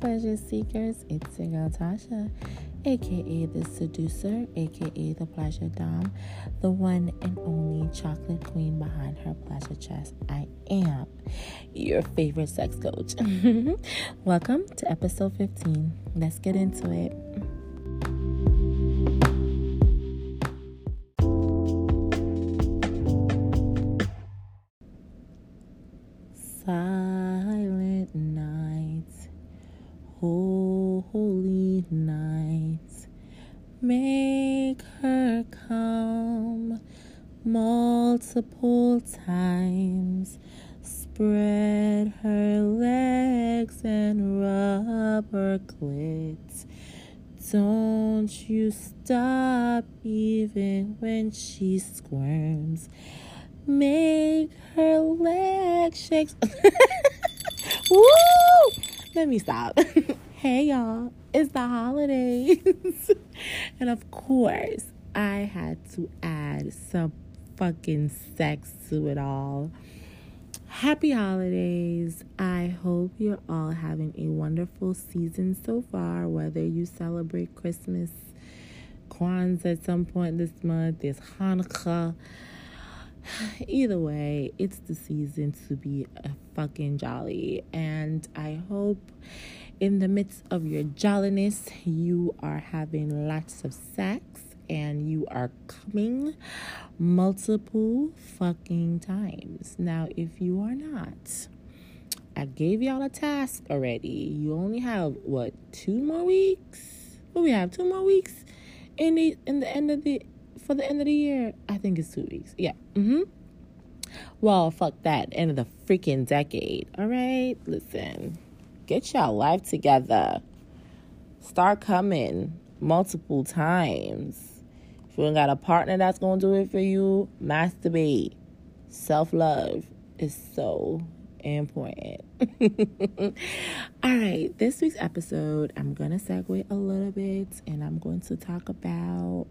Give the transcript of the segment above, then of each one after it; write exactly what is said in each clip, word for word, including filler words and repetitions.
pleasure seekers, it's your girl Tasha, aka the seducer, aka the pleasure dom, the one and only chocolate queen behind her pleasure chest. I am your favorite sex coach. Welcome to episode fifteen. Let's get into it. Silent nights, holy nights, make her come multiple times, spread her legs and rub her clit. Don't you stop even when she squirms. Make her leg shake. Woo! Let me stop. Hey, y'all. It's the holidays. And of course, I had to add some fucking sex to it all. Happy holidays. I hope you're all having a wonderful season so far, whether you celebrate Christmas, Kwanzaa at some point this month, there's Hanukkah. Either way, it's the season to be a fucking jolly, and I hope in the midst of your jolliness, you are having lots of sex and you are coming multiple fucking times. Now, if you are not, I gave y'all a task already. You only have, what, two more weeks? Well, we have two more weeks in the in the end of the for the end of the year. I think it's two weeks. Yeah. Mm-hmm. Well, fuck that. End of the freaking decade. All right? Listen. Get y'all life together. Start coming multiple times. If you ain't got a partner that's going to do it for you, masturbate. Self-love is so important. All right. This week's episode, I'm going to segue a little bit, and I'm going to talk about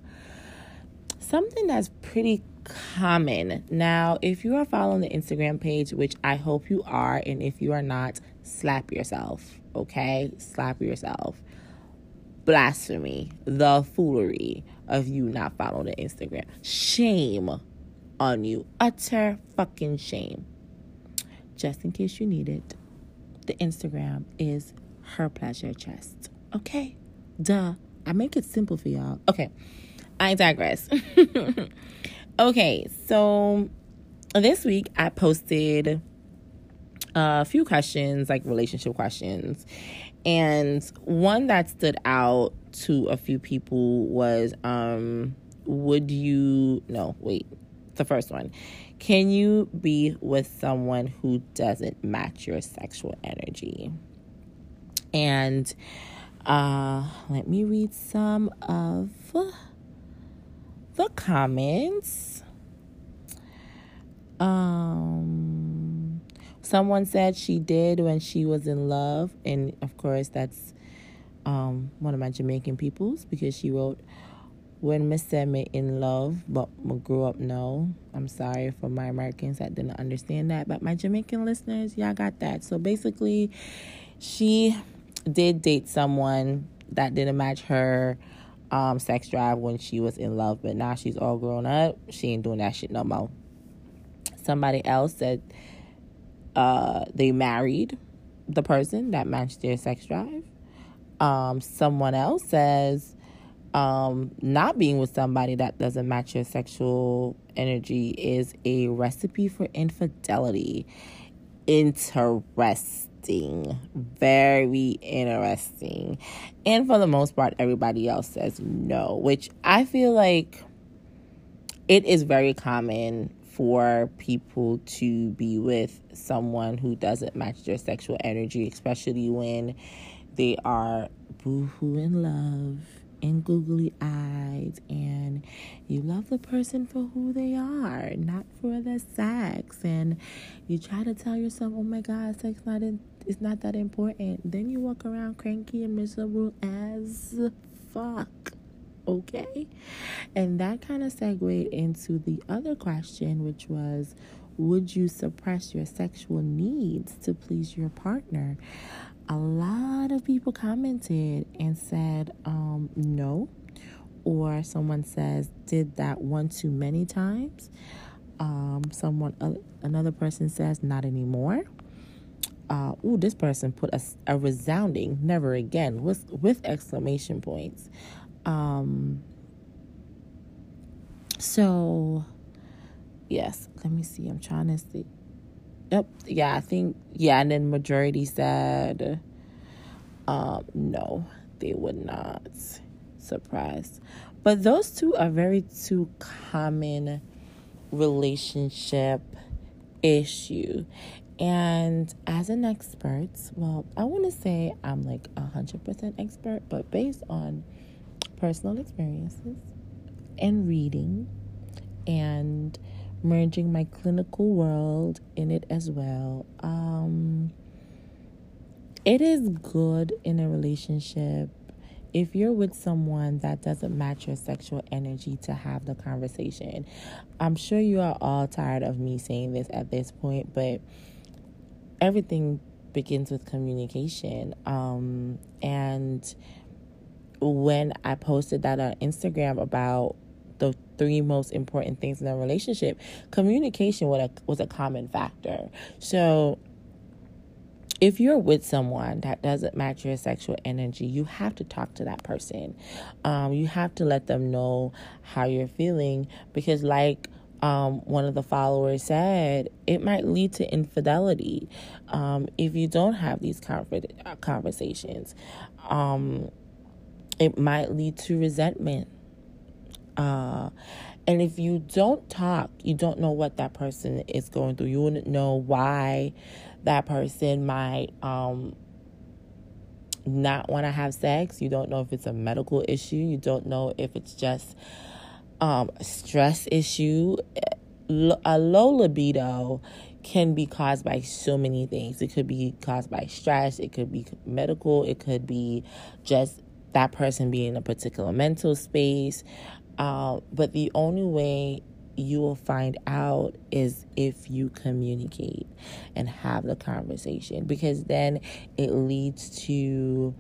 something that's pretty common. Now, if you are following the Instagram page, which I hope you are, and if you are not, slap yourself, okay? Slap yourself. Blasphemy, the foolery of you not following the Instagram. Shame on you. Utter fucking shame. Just in case you need it, the Instagram is Her Pleasure Chest, okay? Duh. I make it simple for y'all. Okay. I digress. Okay, so this week I posted a few questions, like relationship questions. And one that stood out to a few people was, um, would you... No, wait. The first one. Can you be with someone who doesn't match your sexual energy? And uh, let me read some of the comments. Um, someone said she did when she was in love, and of course that's um one of my Jamaican peoples, because she wrote, "When me said me in love, but me grew up no." I'm sorry for my Americans that didn't understand that, but my Jamaican listeners, y'all got that. So basically, she did date someone that didn't match her Um, sex drive when she was in love, but now she's all grown up. She ain't doing that shit no more. Somebody else said uh, they married the person that matched their sex drive. Um, someone else says um, not being with somebody that doesn't match your sexual energy is a recipe for infidelity. Interesting. Very interesting. And for the most part, everybody else says no, which I feel like it is very common for people to be with someone who doesn't match their sexual energy, especially when they are boohoo in love and googly eyed, and you love the person for who they are, not for their sex. And you try to tell yourself, oh my God, sex not in, it's not that important. Then you walk around cranky and miserable as fuck. Okay? And that kind of segued into the other question, which was, would you suppress your sexual needs to please your partner? A lot of people commented and said um, no. Or someone says, did that one too many times. Um, someone, uh, another person says, not anymore. Uh, ooh, this person put a, a resounding never again with, with exclamation points. Um, so, yes, let me see. I'm trying to see. Yep. Yeah, I think. Yeah, and then majority said, um, no, they would not. Surprised. But those two are very two common relationship issue. And as an expert, well, I want to say I'm like one hundred percent expert, but based on personal experiences and reading and merging my clinical world in it as well, um, it is good in a relationship if you're with someone that doesn't match your sexual energy to have the conversation. I'm sure you are all tired of me saying this at this point, but everything begins with communication. Um, and when I posted that on Instagram about the three most important things in a relationship, communication was a, was a common factor. So if you're with someone that doesn't match your sexual energy, you have to talk to that person. Um, you have to let them know how you're feeling, because like um, one of the followers said, it might lead to infidelity um, if you don't have these conversations. Um, it might lead to resentment. Uh, and if you don't talk, you don't know what that person is going through. You wouldn't know why that person might um, not want to have sex. You don't know if it's a medical issue. You don't know if it's just um, a stress issue. A low libido can be caused by so many things. It could be caused by stress. It could be medical. It could be just that person being in a particular mental space. Uh, but the only way you will find out is if you communicate and have the conversation, because then it leads to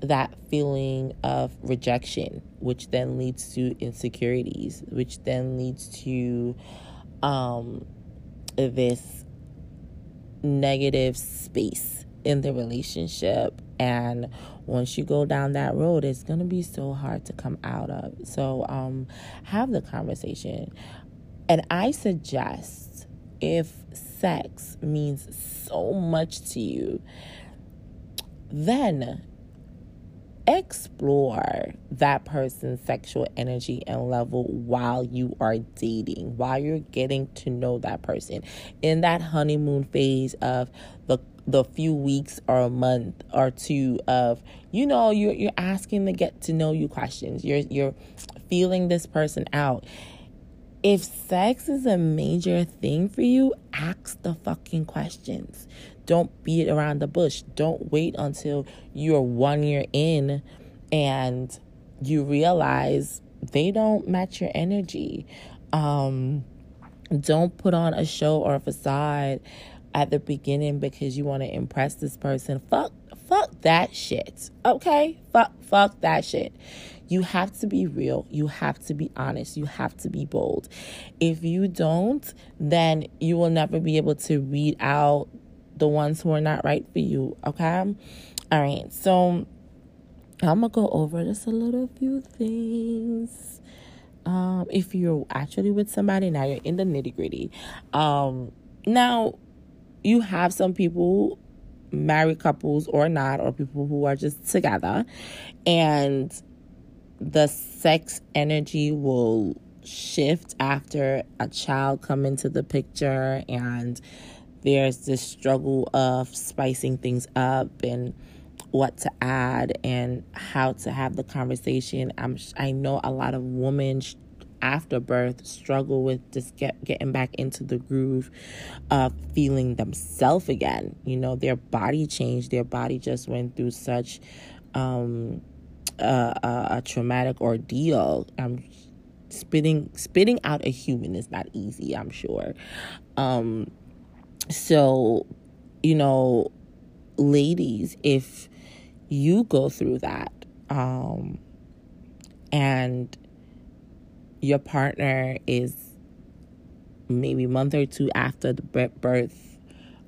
that feeling of rejection, which then leads to insecurities, which then leads to um, this negative space in the relationship. And once you go down that road, it's going to be so hard to come out of. So um, have the conversation. And I suggest, if sex means so much to you, then explore that person's sexual energy and level while you are dating, while you're getting to know that person. In that honeymoon phase of the the few weeks or a month or two of, you know, you're, you're asking the get to know you questions. You're, you're feeling this person out. If sex is a major thing for you, ask the fucking questions. Don't beat around the bush. Don't wait until you're one year in and you realize they don't match your energy. Um, don't put on a show or a facade at the beginning because you want to impress this person. Fuck, fuck that shit. Okay? Fuck, fuck that shit. You have to be real. You have to be honest. You have to be bold. If you don't, then you will never be able to weed out the ones who are not right for you, okay? All right, so I'm going to go over just a little few things. Um, if you're actually with somebody, now you're in the nitty-gritty. Um, now, you have some people, married couples or not, or people who are just together, and the sex energy will shift after a child come into the picture, and there's this struggle of spicing things up and what to add and how to have the conversation. I'm I know a lot of women after birth struggle with just get, getting back into the groove of feeling themselves again. You know, their body changed. Their body just went through such um a, a, a traumatic ordeal. I'm spitting spitting out a human is not easy, I'm sure. Um, so, you know, ladies, if you go through that, um, and your partner is maybe a month or two after the birth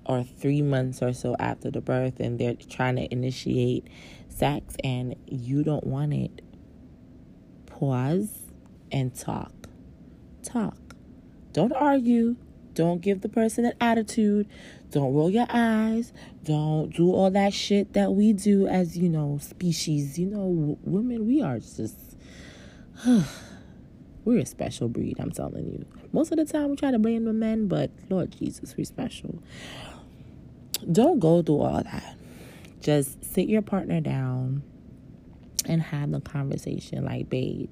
or three months or so after the birth, and they're trying to initiate sex and you don't want it, pause and talk. Talk. Don't argue. Don't give the person an attitude. Don't roll your eyes. Don't do all that shit that we do as, you know, species. You know, w- women, we are just... we're a special breed, I'm telling you. Most of the time, we try to blame the men, but Lord Jesus, we're special. Don't go through all that. Just sit your partner down and have the conversation like, babe,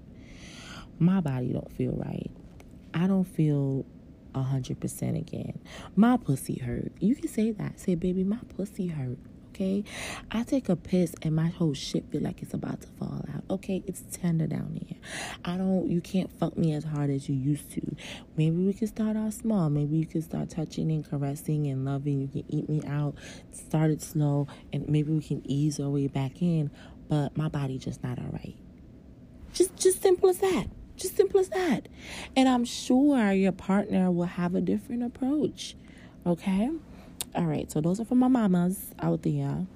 my body don't feel right. I don't feel one hundred percent again. My pussy hurt. You can say that. Say, baby, my pussy hurt, okay? I take a piss and my whole shit feel like it's about to fall out. Okay, it's tender down there. I don't, you can't fuck me as hard as you used to. Maybe we can start out small. Maybe you can start touching and caressing and loving. You can eat me out. Start it slow, and maybe we can ease our way back in, but my body just not all right. Just, just simple as that. Just simple as that. And I'm sure your partner will have a different approach. Okay? All right. So those are for my mamas out there.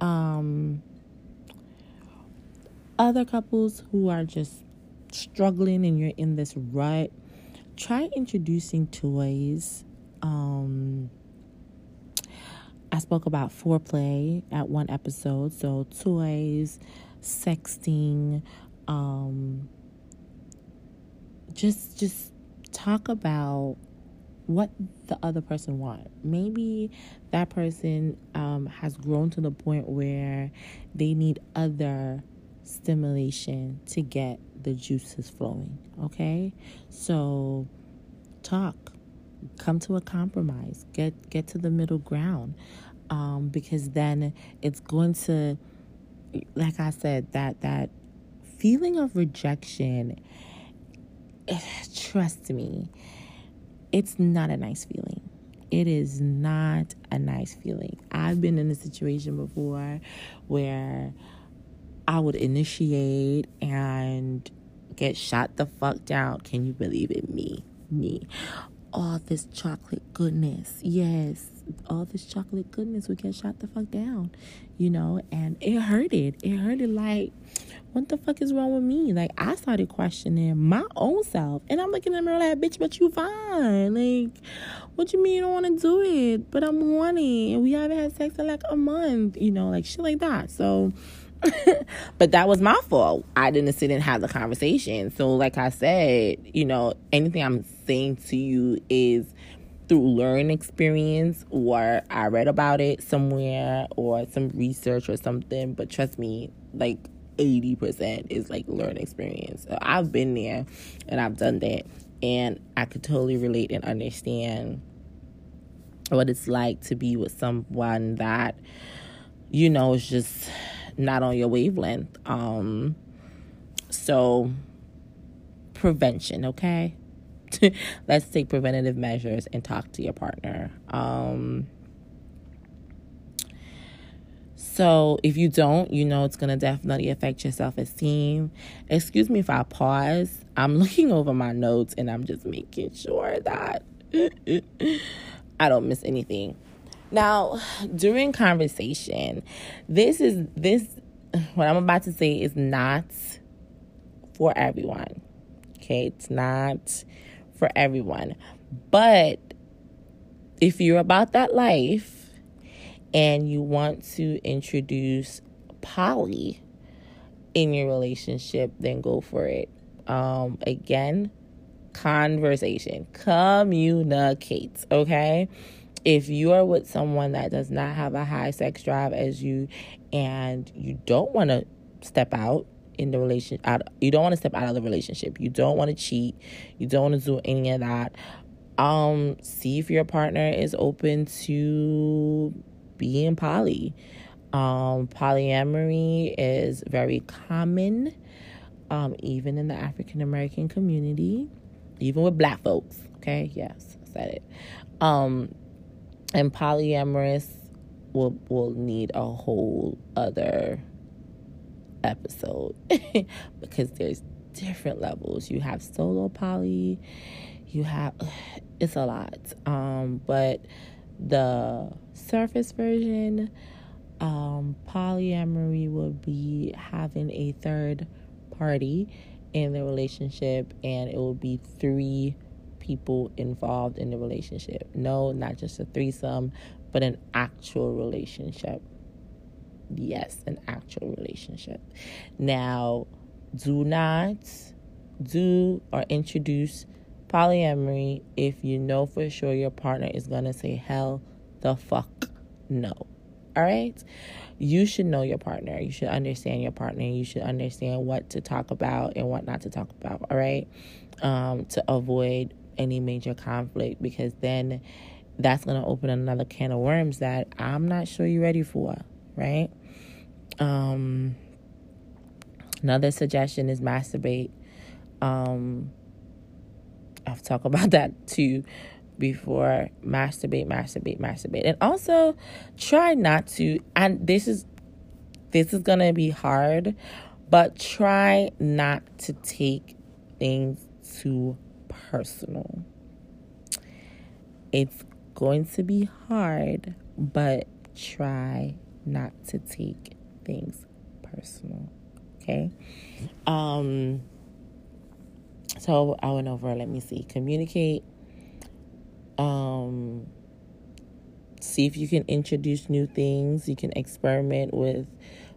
Um, other couples who are just struggling and you're in this rut, try introducing toys. Um, I spoke about foreplay at one episode. So toys, sexting, um... Just just talk about what the other person wants. Maybe that person um, has grown to the point where they need other stimulation to get the juices flowing, okay? So talk. Come to a compromise. Get, get to the middle ground, um, because then it's going to, like I said, that that feeling of rejection, trust me, it's not a nice feeling. It is not a nice feeling. I've been in a situation before where I would initiate and get shot the fuck down. Can you believe it? Me, me. All this chocolate goodness. Yes, all this chocolate goodness would get shot the fuck down, you know, and it hurted. It hurted like... what the fuck is wrong with me? Like, I started questioning my own self. And I'm looking in the mirror like, bitch, but you fine. Like, what you mean you don't want to do it? But I'm horny. And we haven't had sex in like a month. You know, like shit like that. So, but that was my fault. I didn't sit and have the conversation. So, like I said, you know, anything I'm saying to you is through learning experience, or I read about it somewhere or some research or something. But trust me, like, eighty percent is like learn experience. So I've been there and I've done that, and I could totally relate and understand what it's like to be with someone that, you know, is just not on your wavelength. Um, so prevention, okay? Let's take preventative measures and talk to your partner. Um, So if you don't, you know, it's going to definitely affect your self-esteem. Excuse me if I pause. I'm looking over my notes and I'm just making sure that I don't miss anything. Now, during conversation, this is this what I'm about to say is not for everyone. Okay, it's not for everyone. But if you're about that life, and you want to introduce poly in your relationship, then go for it. Um, again, conversation. Communicate, okay? If you are with someone that does not have a high sex drive as you, and you don't want to step out in the relation, out, you don't want to step out of the relationship. You don't want to cheat. You don't want to do any of that. Um, see if your partner is open to being poly. Um, polyamory is very common, um, even in the African-American community, even with black folks. Okay. Yes, I said it. Um, and polyamorous will, will need a whole other episode because there's different levels. You have solo poly, you have, it's a lot. Um, but the surface version, Um, polyamory will be having a third party in the relationship, and it will be three people involved in the relationship. No, not just a threesome, but an actual relationship. Yes, an actual relationship. Now, do not do or introduce polyamory if you know for sure your partner is going to say, hell the fuck no. All right. You should know your partner. You should understand your partner. You should understand what to talk about and what not to talk about. All right. Um, to avoid any major conflict, because then that's going to open another can of worms that I'm not sure you're ready for. Right. Um, another suggestion is masturbate. Um, I've talked about that too. Before masturbate, masturbate, masturbate, and also try not to. And this is this is gonna be hard, but try not to take things too personal. It's going to be hard, but try not to take things personal. Okay. Um. So I went over. Let me see. Communicate. Um, see if you can introduce new things. You can experiment with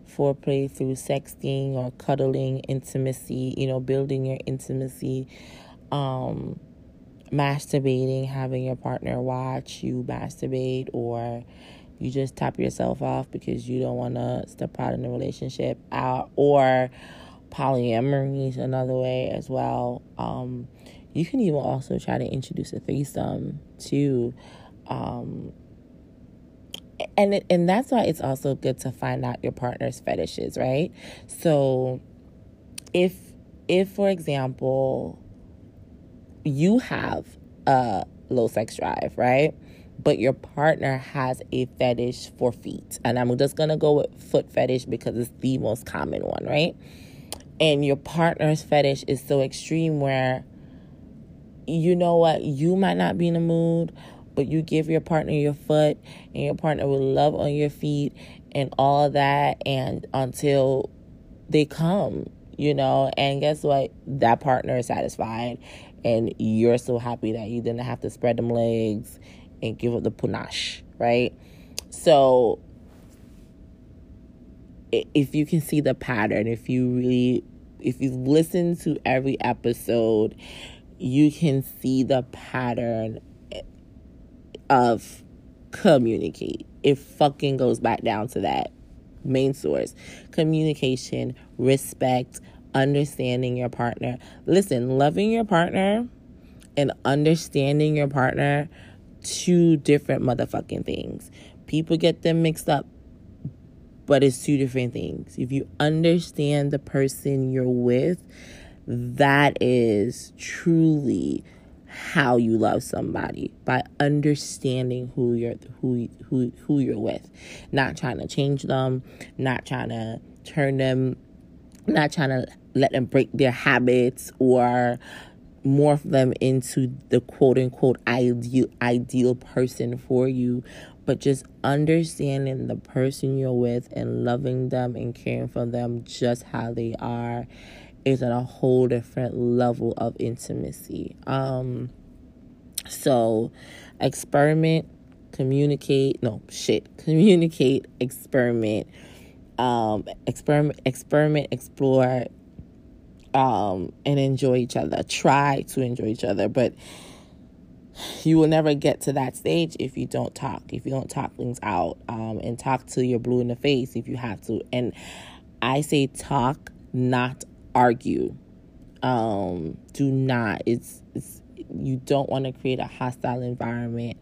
foreplay through sexting or cuddling, intimacy, you know, building your intimacy, um, masturbating, having your partner watch you masturbate, or you just top yourself off because you don't want to step out in the relationship, uh, or polyamory is another way as well. Um, You can even also try to introduce a threesome too, um, and it, and that's why it's also good to find out your partner's fetishes, right? So, if if for example, you have a low sex drive, right, but your partner has a fetish for feet, and I'm just gonna go with foot fetish because it's the most common one, right? And your partner's fetish is so extreme where, you know what, you might not be in the mood, but you give your partner your foot, and your partner will love on your feet and all that, and until they come, you know, and guess what? That partner is satisfied, and you're so happy that you didn't have to spread them legs and give up the panache, right? So if you can see the pattern, if you really, if you listen to every episode, you can see the pattern of communicate. It fucking goes back down to that main source. Communication, respect, understanding your partner. Listen, loving your partner and understanding your partner, two different motherfucking things. People get them mixed up, but it's two different things. If you understand the person you're with, that is truly how you love somebody, by understanding who you're who who who you're with, not trying to change them, not trying to turn them, not trying to let them break their habits or morph them into the quote unquote ideal ideal person for you, but just understanding the person you're with and loving them and caring for them just how they are. Is at a whole different level of intimacy. Um, so experiment, communicate, no shit, communicate, experiment, um, experiment, experiment, explore, um, and enjoy each other. Try to enjoy each other, but you will never get to that stage if you don't talk, if you don't talk things out, um, and talk till you're blue in the face if you have to. And I say talk, not argue. Um, do not. It's, it's you don't want to create a hostile environment,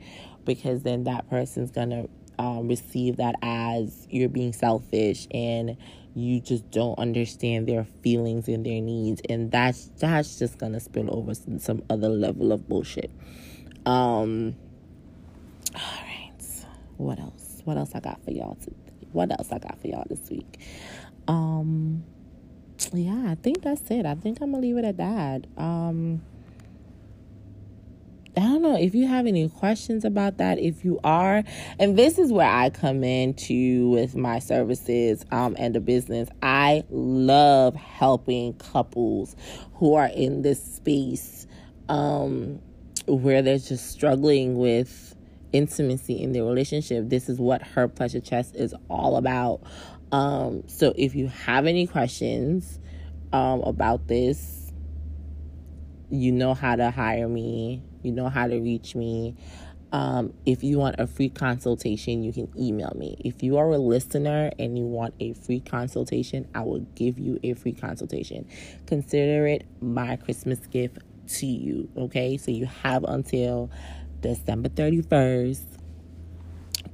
because then that person's gonna um, receive that as you're being selfish and you just don't understand their feelings and their needs. And that's that's just going to spill over some, some other level of bullshit. Um, all right. What else? What else I got for y'all today? What else I got for y'all this week? Um, yeah, I think that's it. I think I'm going to leave it at that. Um, I don't know if you have any questions about that. If you are, and this is where I come in to with my services um, and the business. I love helping couples who are in this space um, where they're just struggling with intimacy in their relationship. This is what Her Pleasure Chest is all about. Um, so if you have any questions um, about this, you know how to hire me. You know how to reach me. Um, if you want a free consultation, you can email me. If you are a listener and you want a free consultation, I will give you a free consultation. Consider it my Christmas gift to you, okay? So you have until December thirty-first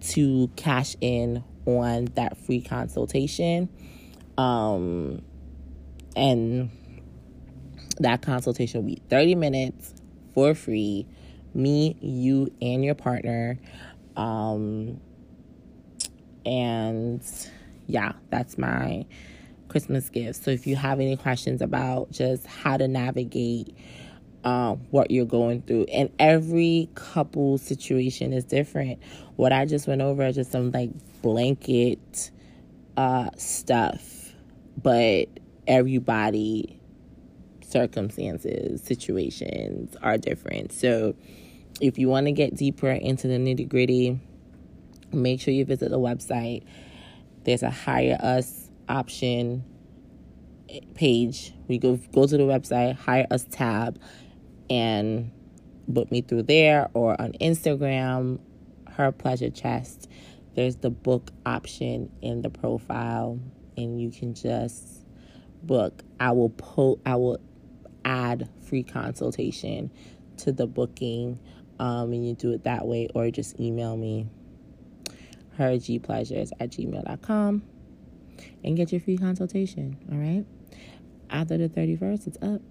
to cash in on that free consultation. Um, and that consultation will be thirty minutes. For free, me, you, and your partner. Um, and yeah, that's my Christmas gift. So if you have any questions about just how to navigate uh, what you're going through, and every couple situation is different. What I just went over is just some like blanket uh, stuff, but everybody. Circumstances, situations are different. So if you want to get deeper into the nitty gritty, make sure you visit the website. There's a hire us option page. We go go to the website, hire us tab, and book me through there or on Instagram, Her Pleasure Chest. There's the book option in the profile, and you can just book. I will po- I will add free consultation to the booking, um, and you do it that way, or just email me, hergpleasures at gmail dot com, and get your free consultation. All right, after the thirty-first, it's up.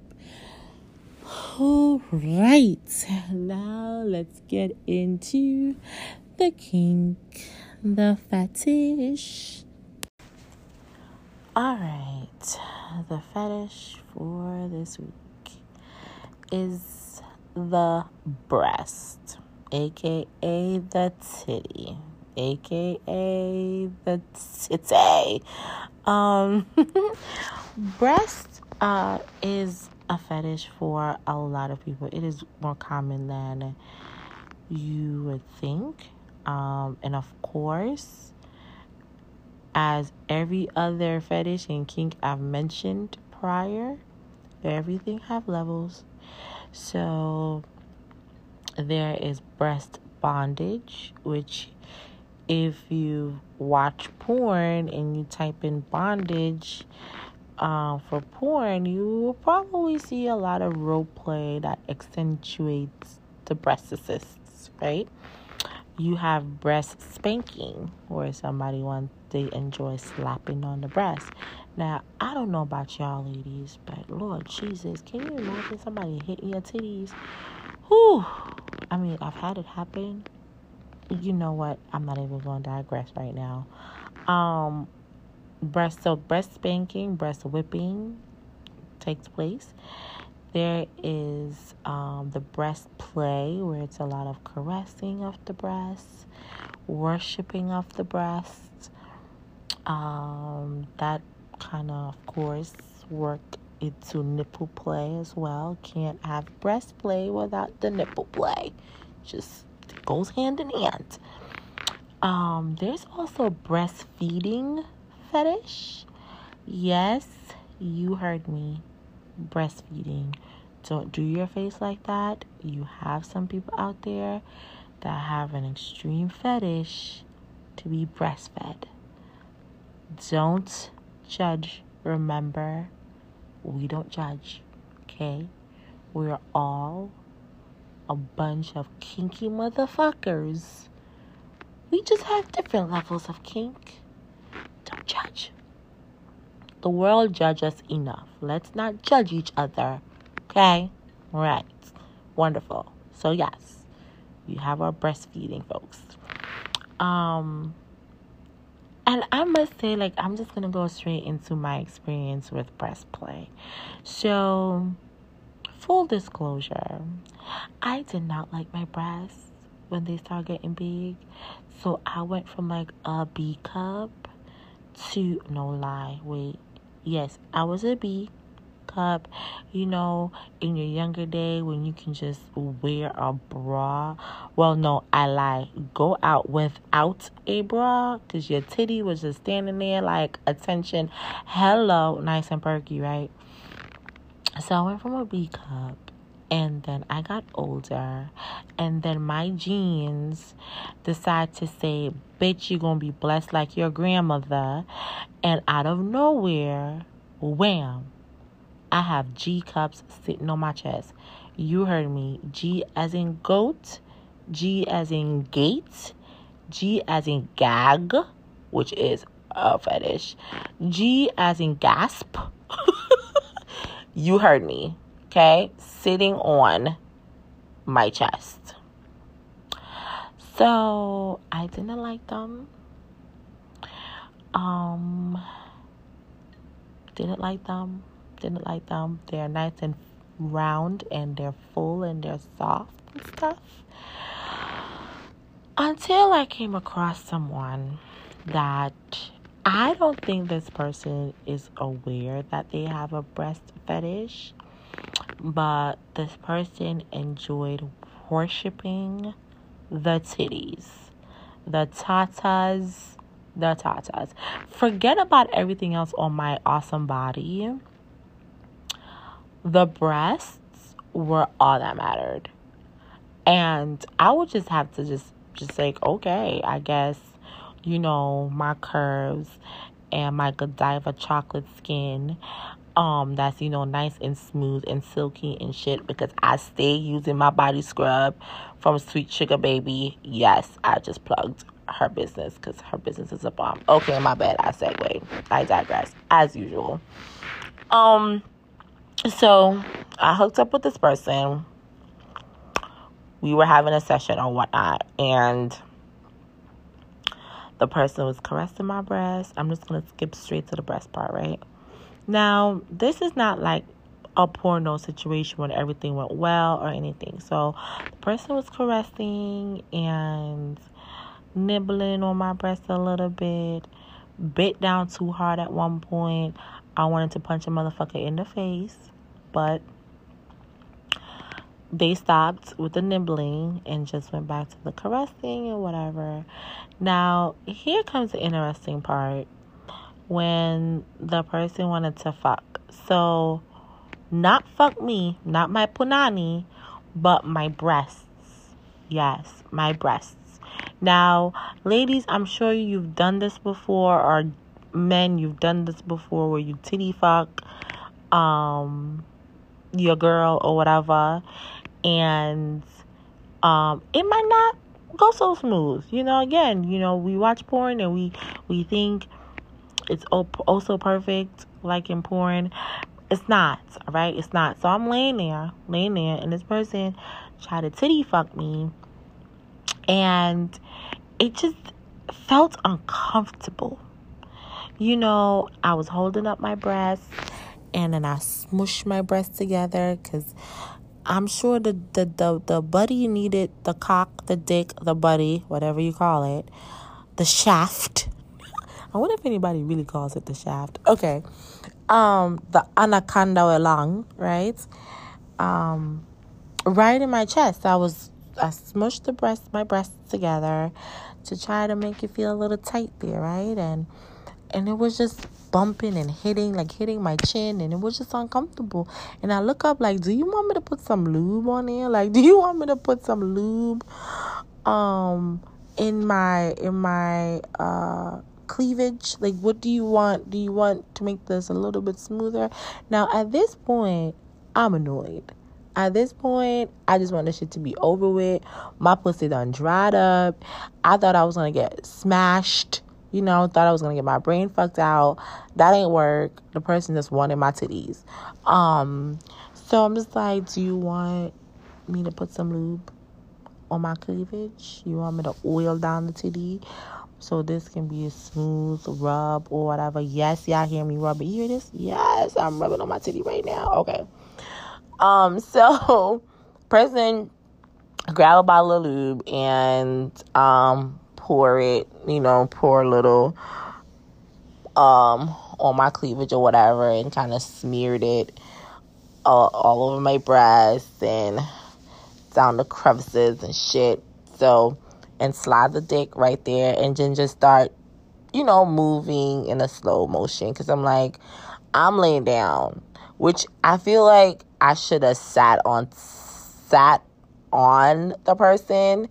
All right, now let's get into the kink, the fetish. All right, the fetish for this week is the breast, aka the titty, aka the titty. Um, breast uh, is a fetish for a lot of people. It is more common than you would think, um, and of course, as every other fetish and kink I've mentioned prior, everything have levels. So there is breast bondage, which if you watch porn and you type in bondage uh, for porn, you will probably see a lot of role play that accentuates the breast assists, right? You have breast spanking, where somebody wants, they enjoy slapping on the breast. Now, I don't know about y'all ladies, but Lord Jesus, can you imagine somebody hitting your titties? Whew. I mean, I've had it happen. You know what? I'm not even going to digress right now. Um, breast so breast spanking, breast whipping takes place. There is um, the breast play, where it's a lot of caressing of the breast, worshiping of the breast. Um, that kind of, of course, work into nipple play as well. Can't have breast play without the nipple play. Just goes hand in hand. Um, there's also breastfeeding fetish. Yes, you heard me. Breastfeeding. Don't do your face like that. You have some people out there that have an extreme fetish to be breastfed. Don't judge. Remember, we don't judge, okay? We're all a bunch of kinky motherfuckers We just have different levels of kink. Don't judge. The world judges enough. Let's not judge each other. Okay? Right. Wonderful. So, yes. We have our breastfeeding, folks. Um... And I must say, like, I'm just going to go straight into my experience with breast play. So, full disclosure, I did not like my breasts when they started getting big. So, I went from, like, a B cup to, no lie, wait. Yes, I was a B cup, you know, in your younger day when you can just wear a bra. Well, no, I lie. Go out without a bra because your titty was just standing there like, attention, hello, nice and perky, right? So I went from a B cup and then I got older and then my jeans decide to say, bitch, you're going to be blessed like your grandmother. And out of nowhere, wham, I have G cups sitting on my chest. You heard me. G as in goat, G as in gate, G as in gag, which is a fetish, G as in gasp. You heard me. Okay? Sitting on my chest. So, I didn't like them. Um, didn't like them. Didn't like them. They're nice and round and they're full and they're soft and stuff. Until I came across someone that I don't think this person is aware that they have a breast fetish, but this person enjoyed worshiping the titties, the tatas, the tatas. Forget about everything else on my awesome body. The breasts were all that mattered. And I would just have to just, just like, okay, I guess, you know, my curves and my Godiva chocolate skin, um, that's, you know, nice and smooth and silky and shit, because I stay using my body scrub from Sweet Sugar Baby. Yes, I just plugged her business because her business is a bomb. Okay, my bad. I segue. I digress, as usual. Um... So, I hooked up with this person. We were having a session or whatnot. And the person was caressing my breast. I'm just going to skip straight to the breast part, right? Now, this is not like a porno situation when everything went well or anything. So, the person was caressing and nibbling on my breast a little bit. Bit down too hard at one point. I wanted to punch a motherfucker in the face, but they stopped with the nibbling and just went back to the caressing and whatever. Now, here comes the interesting part when the person wanted to fuck. So, not fuck me, not my punani, but my breasts. Yes, my breasts. Now, ladies, I'm sure you've done this before, or men, you've done this before, where you titty fuck um your girl or whatever, and um it might not go so smooth. You know, again, you know, we watch porn and we we think it's op- also perfect like in porn. It's not, all right? It's not. So I'm laying there, laying there, and this person tried to titty fuck me, and it just felt uncomfortable. You know, I was holding up my breast, and then I smooshed my breasts together because I'm sure the, the, the, the buddy needed the cock, the dick, the buddy, whatever you call it, the shaft. I wonder if anybody really calls it the shaft. Okay. Um, the anaconda along, right? Um, right in my chest. I was, I smooshed the breast, my breasts together to try to make it feel a little tight there, right? And... And it was just bumping and hitting, like hitting my chin. And it was just uncomfortable. And I look up like, do you want me to put some lube on here? Like, do you want me to put some lube um, in my in my uh, cleavage? Like, what do you want? Do you want to make this a little bit smoother? Now, at this point, I'm annoyed. At this point, I just want this shit to be over with. My pussy done dried up. I thought I was going to get smashed. You know, thought I was going to get my brain fucked out. That ain't work. The person just wanted my titties. Um, so I'm just like, do you want me to put some lube on my cleavage? You want me to oil down the titty so this can be a smooth rub or whatever? Yes, y'all hear me rub it. You hear this? Yes, I'm rubbing on my titty right now. Okay. Um, so person grab a bottle of lube and um pour it, you know, pour a little um on my cleavage or whatever, and kind of smeared it uh, all over my breasts and down the crevices and shit. So, and slide the dick right there, and then just start, you know, moving in a slow motion, because I'm like, I'm laying down, which I feel like I should have sat on sat on the person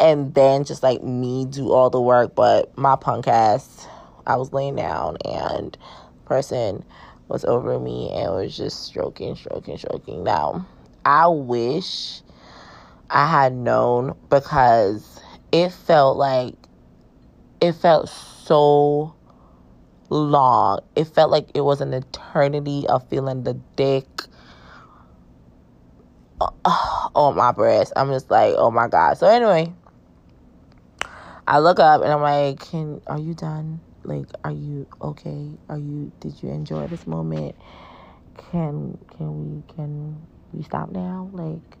and then just like me do all the work. But my punk ass, I was laying down and the person was over me and was just stroking, stroking, stroking. Now, I wish I had known, because it felt like, it felt so long. It felt like it was an eternity of feeling the dick on my breast. I'm just like, oh my god. So anyway, I look up and I'm like, can are you done? Like, are you okay? Are you did you enjoy this moment? Can can we can we stop now? Like,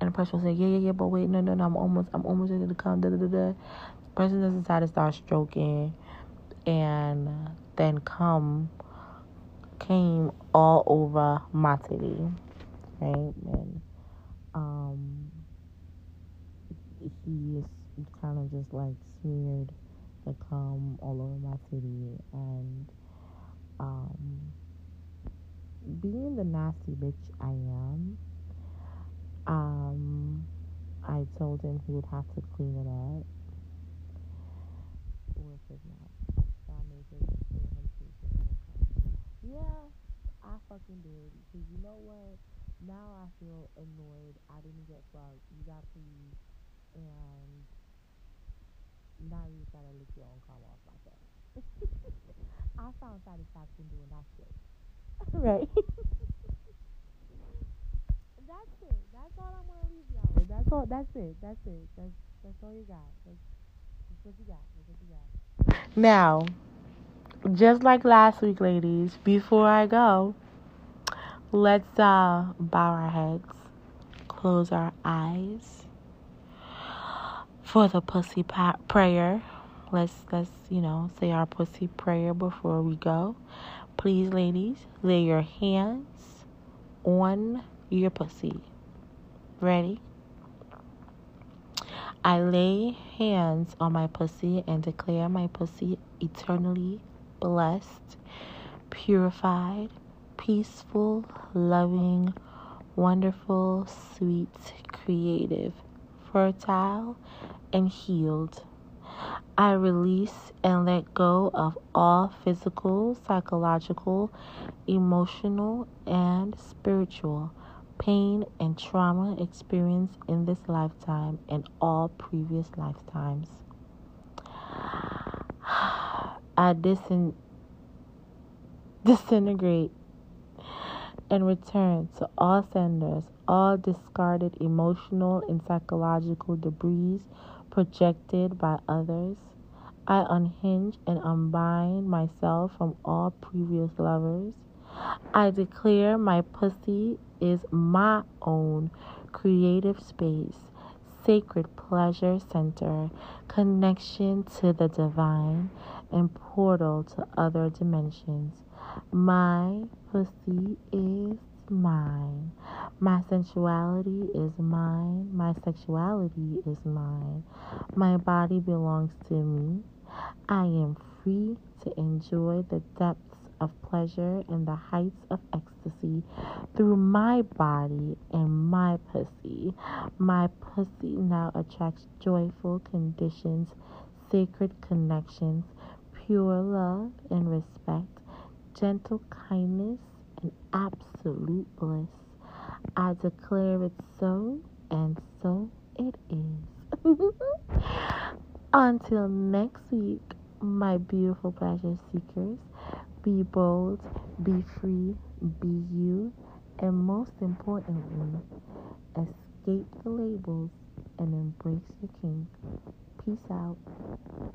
and the person was like, yeah, yeah, yeah, but wait, no, no, no, I'm almost I'm almost ready to come. Da, da, da, da. The person just decided to start stroking, and then come came all over my titty. Right? And um he is kind of just like smeared the cum all over my titty, and um being the nasty bitch I am, um I told him he would have to clean it up with his mouth. That made him, yeah, I fucking did, because you know what? Now I feel annoyed. I didn't get fucked. You got pleased. And now you just gotta lick your own cum off my face. I found satisfaction doing that shit. Right. That's it. That's all I'm gonna leave y'all with. That's all. That's it. That's it. That's that's all you got. That's, that's what you got. That's what you got. Now, just like last week, ladies, before I go, let's uh, bow our heads, close our eyes for the pussy pa- prayer. Let's, let's, you know, say our pussy prayer before we go. Please, ladies, lay your hands on your pussy. Ready? I lay hands on my pussy and declare my pussy eternally blessed, purified, peaceful, loving, wonderful, sweet, creative, fertile, and healed. I release and let go of all physical, psychological, emotional, and spiritual pain and trauma experienced in this lifetime and all previous lifetimes. I disin- disintegrate and return to all senders, all discarded emotional and psychological debris projected by others. I unhinge and unbind myself from all previous lovers. I declare my pussy is my own creative space, sacred pleasure center, connection to the divine, and portal to other dimensions. My pussy is mine. My sensuality is mine. My sexuality is mine. My body belongs to me. I am free to enjoy the depths of pleasure and the heights of ecstasy through my body and my pussy. My pussy now attracts joyful conditions, sacred connections, pure love and respect, gentle kindness, and absolute bliss. I declare it so, and so it is. Until next week, my beautiful pleasure seekers, be bold, be free, be you, and most importantly, escape the labels and embrace your king. Peace out.